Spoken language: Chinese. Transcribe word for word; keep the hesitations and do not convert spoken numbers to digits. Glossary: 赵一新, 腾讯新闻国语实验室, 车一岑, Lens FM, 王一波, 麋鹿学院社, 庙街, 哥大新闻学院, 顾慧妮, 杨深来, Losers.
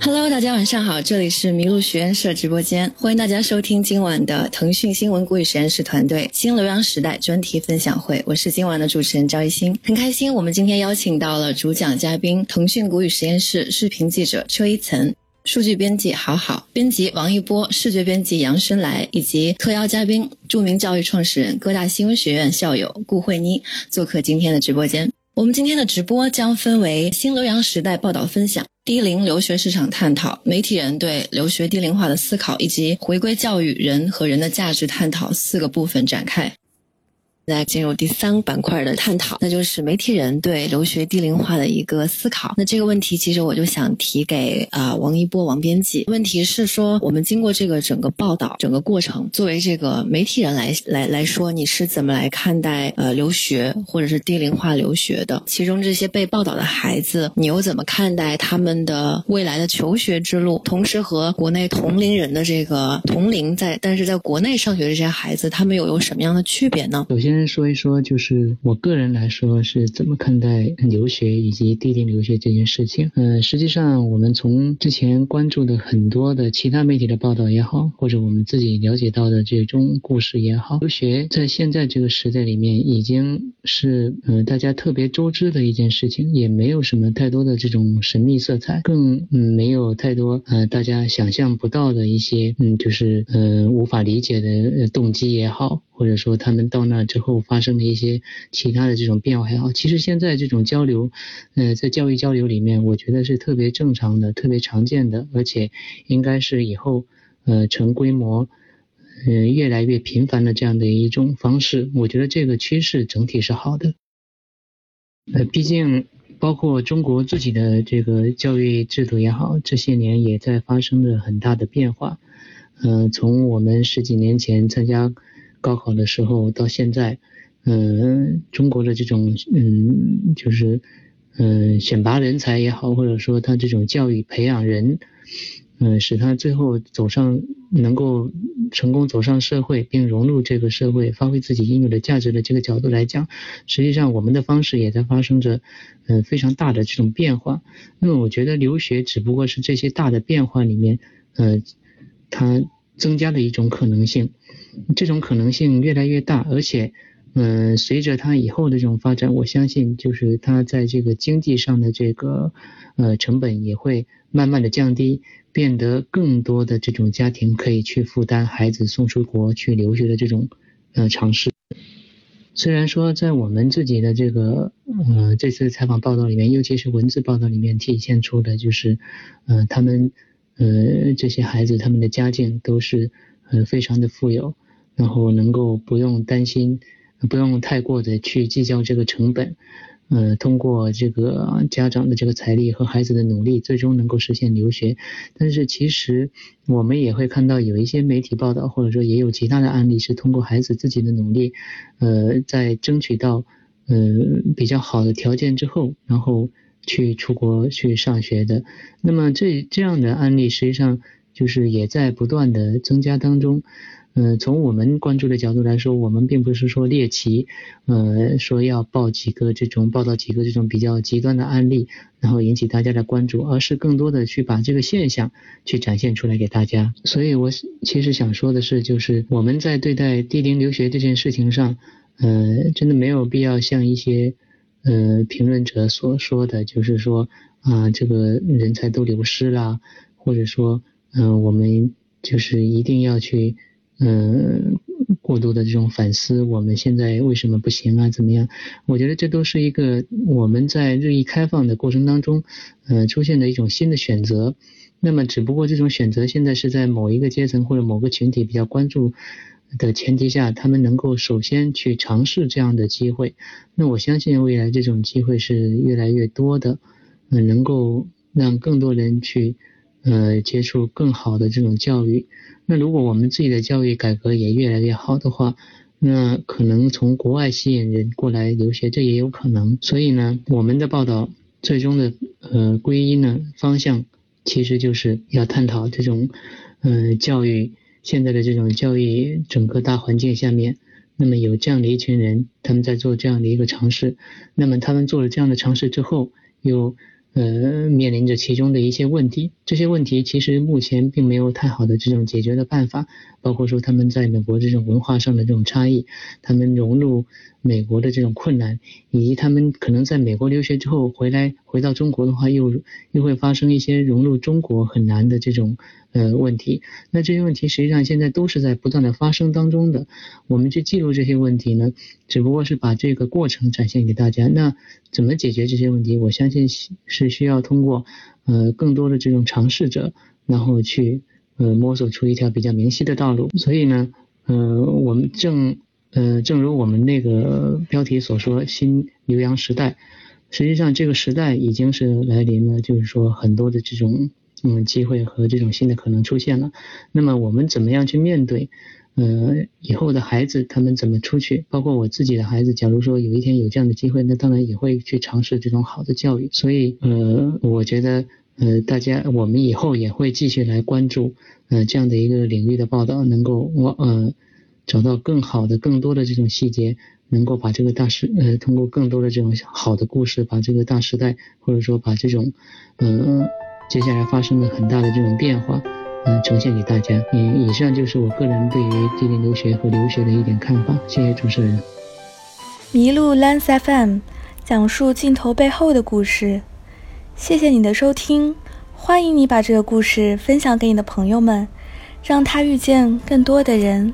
Hello， 大家晚上好，这里是麋鹿学院社直播间，欢迎大家收听今晚的腾讯新闻国语实验室团队新流量时代专题分享会，我是今晚的主持人赵一新。很开心我们今天邀请到了主讲嘉宾腾讯国语实验室视频记者车一岑，数据编辑好好，编辑王一波，视觉编辑杨深来，以及特邀嘉宾著名教育创始人哥大新闻学院校友顾慧妮做客今天的直播间。我们今天的直播将分为新留洋时代报道分享、低龄留学市场探讨、媒体人对留学低龄化的思考，以及回归教育人和人的价值探讨四个部分展开。来进入第三板块的探讨，那就是媒体人对留学低龄化的一个思考。那这个问题其实我就想提给啊、呃、王一波王编辑，问题是说我们经过这个整个报道整个过程，作为这个媒体人来来来说，你是怎么来看待呃留学或者是低龄化留学的？其中这些被报道的孩子，你又怎么看待他们的未来的求学之路？同时和国内同龄人的这个同龄在但是在国内上学的这些孩子，他们又有什么样的区别呢？首先说一说就是我个人来说是怎么看待留学以及低龄留学这件事情。呃，实际上我们从之前关注的很多的其他媒体的报道也好，或者我们自己了解到的这种故事也好，留学在现在这个时代里面已经是呃大家特别周知的一件事情，也没有什么太多的这种神秘色彩，更、嗯、没有太多呃大家想象不到的一些嗯就是呃无法理解的、呃、动机也好，或者说他们到那之后发生的一些其他的这种变化也好，其实现在这种交流，呃，在教育交流里面，我觉得是特别正常的、特别常见的，而且应该是以后呃成规模，呃越来越频繁的这样的一种方式。我觉得这个趋势整体是好的，呃，毕竟。包括中国自己的这个教育制度也好，这些年也在发生着很大的变化。呃，从我们十几年前参加高考的时候到现在，嗯、呃，中国的这种嗯，就是嗯、呃，选拔人才也好，或者说他这种教育培养人，嗯、呃，使他最后走上能够成功走上社会，并融入这个社会，发挥自己应有的价值的这个角度来讲，实际上我们的方式也在发生着嗯、呃、非常大的这种变化。那么我觉得留学只不过是这些大的变化里面，呃，它增加的一种可能性，这种可能性越来越大，而且嗯、呃，随着它以后的这种发展，我相信就是它在这个经济上的这个呃成本也会慢慢的降低，变得更多的这种家庭可以去负担孩子送出国去留学的这种呃尝试。虽然说在我们自己的这个呃这次采访报道里面，尤其是文字报道里面体现出的就是呃他们呃这些孩子他们的家境都是呃非常的富有，然后能够不用担心，不用太过的去计较这个成本。呃，通过这个家长的这个财力和孩子的努力，最终能够实现留学。但是其实我们也会看到有一些媒体报道，或者说也有其他的案例是通过孩子自己的努力，呃，在争取到呃比较好的条件之后，然后去出国去上学的。那么这这样的案例实际上就是也在不断的增加当中。呃，从我们关注的角度来说，我们并不是说猎奇，呃，说要报几个这种报道几个这种比较极端的案例，然后引起大家的关注，而是更多的去把这个现象去展现出来给大家。所以我其实想说的是，就是我们在对待低龄留学这件事情上，呃，真的没有必要像一些呃评论者所说的，就是说啊、呃，这个人才都流失啦，或者说，嗯、呃，我们就是一定要去。嗯、呃，过度的这种反思，我们现在为什么不行啊？怎么样？我觉得这都是一个我们在日益开放的过程当中，呃，出现的一种新的选择。那么，只不过这种选择现在是在某一个阶层或者某个群体比较关注的前提下，他们能够首先去尝试这样的机会。那我相信未来这种机会是越来越多的，嗯、呃，能够让更多人去。呃，接触更好的这种教育。那如果我们自己的教育改革也越来越好的话，那可能从国外吸引人过来留学，这也有可能。所以呢，我们的报道最终的呃归因呢方向，其实就是要探讨这种呃教育现在的这种教育整个大环境下面，那么有这样的一群人，他们在做这样的一个尝试，那么他们做了这样的尝试之后，又。呃面临着其中的一些问题，这些问题其实目前并没有太好的这种解决的办法，包括说他们在美国这种文化上的这种差异，他们融入美国的这种困难，以及他们可能在美国留学之后回来回到中国的话又又会发生一些融入中国很难的这种呃问题。那这些问题实际上现在都是在不断的发生当中的，我们去记录这些问题呢，只不过是把这个过程展现给大家。那怎么解决这些问题，我相信是需要通过呃更多的这种尝试者，然后去呃摸索出一条比较明晰的道路。所以呢呃我们正呃正如我们那个标题所说，新留洋时代，实际上这个时代已经是来临了，就是说很多的这种嗯机会和这种新的可能出现了。那么我们怎么样去面对呃以后的孩子，他们怎么出去，包括我自己的孩子，假如说有一天有这样的机会，那当然也会去尝试这种好的教育。所以呃我觉得呃大家我们以后也会继续来关注呃这样的一个领域的报道，能够我呃找到更好的更多的这种细节，能够把这个大时呃通过更多的这种好的故事，把这个大时代或者说把这种呃接下来发生了很大的这种变化，嗯、呃，呈现给大家。嗯，以上就是我个人对于地缘留学和留学的一点看法。谢谢主持人。迷路 Lens F M 讲述镜头背后的故事。谢谢你的收听，欢迎你把这个故事分享给你的朋友们，让他遇见更多的人。